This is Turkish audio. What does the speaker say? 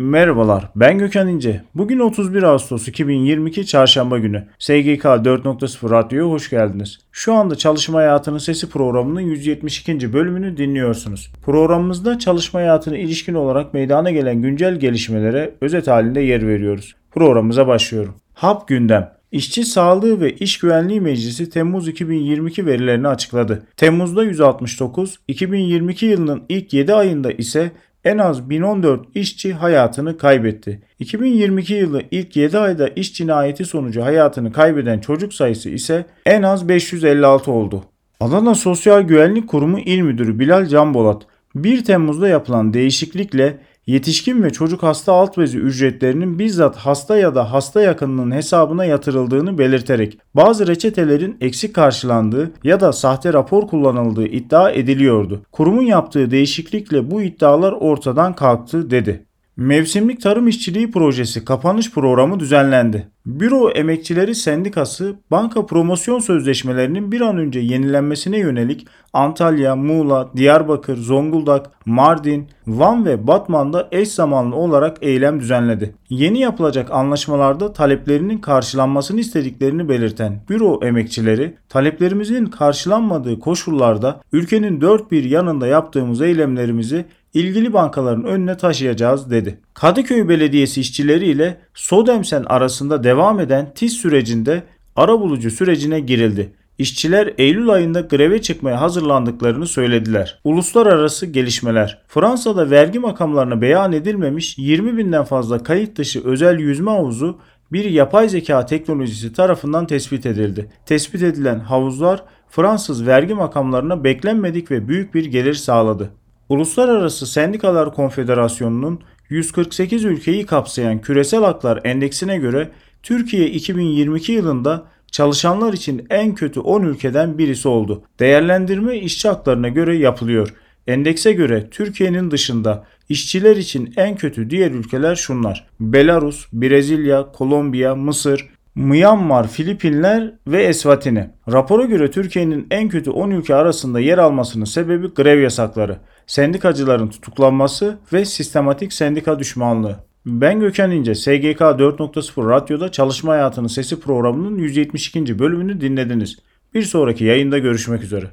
Merhabalar, ben Gökhan İnce. Bugün 31 Ağustos 2022 Çarşamba günü. SGK 4.0 Radyo'ya hoş geldiniz. Şu anda Çalışma Hayatının Sesi programının 172. bölümünü dinliyorsunuz. Programımızda çalışma hayatına ilişkin olarak meydana gelen güncel gelişmelere özet halinde yer veriyoruz. Programımıza başlıyorum. HAP Gündem. İşçi Sağlığı ve İş Güvenliği Meclisi Temmuz 2022 verilerini açıkladı. Temmuz'da 169, 2022 yılının ilk 7 ayında ise en az 1014 işçi hayatını kaybetti. 2022 yılı ilk 7 ayda iş cinayeti sonucu hayatını kaybeden çocuk sayısı ise en az 556 oldu. Adana Sosyal Güvenlik Kurumu İl Müdürü Bilal Canbolat, 1 Temmuz'da yapılan değişiklikle yetişkin ve çocuk hasta alt bezi ücretlerinin bizzat hasta ya da hasta yakınının hesabına yatırıldığını belirterek bazı reçetelerin eksik karşılandığı ya da sahte rapor kullanıldığı iddia ediliyordu. Kurumun yaptığı değişiklikle bu iddialar ortadan kalktı dedi. Mevsimlik Tarım İşçiliği Projesi kapanış programı düzenlendi. Büro Emekçileri Sendikası, banka promosyon sözleşmelerinin bir an önce yenilenmesine yönelik Antalya, Muğla, Diyarbakır, Zonguldak, Mardin, Van ve Batman'da eş zamanlı olarak eylem düzenledi. Yeni yapılacak anlaşmalarda taleplerinin karşılanmasını istediklerini belirten büro emekçileri, taleplerimizin karşılanmadığı koşullarda ülkenin dört bir yanında yaptığımız eylemlerimizi ilgili bankaların önüne taşıyacağız dedi. Kadıköy Belediyesi işçileri ile Sodemsen arasında devam eden TİS sürecinde arabulucu sürecine girildi. İşçiler Eylül ayında greve çıkmaya hazırlandıklarını söylediler. Uluslararası gelişmeler. Fransa'da vergi makamlarına beyan edilmemiş 20.000'den fazla kayıt dışı özel yüzme havuzu bir yapay zeka teknolojisi tarafından tespit edildi. Tespit edilen havuzlar Fransız vergi makamlarına beklenmedik ve büyük bir gelir sağladı. Uluslararası Sendikalar Konfederasyonu'nun 148 ülkeyi kapsayan Küresel Haklar Endeksine göre Türkiye 2022 yılında çalışanlar için en kötü 10 ülkeden birisi oldu. Değerlendirme işçi haklarına göre yapılıyor. Endekse göre Türkiye'nin dışında işçiler için en kötü diğer ülkeler şunlar: Belarus, Brezilya, Kolombiya, Mısır, Myanmar, Filipinler ve Esvatini. Rapora göre Türkiye'nin en kötü 10 ülke arasında yer almasının sebebi grev yasakları, sendikacıların tutuklanması ve sistematik sendika düşmanlığı. Ben Gökhan İnce, SGK 4.0 Radyo'da Çalışma Hayatının Sesi programının 172. bölümünü dinlediniz. Bir sonraki yayında görüşmek üzere.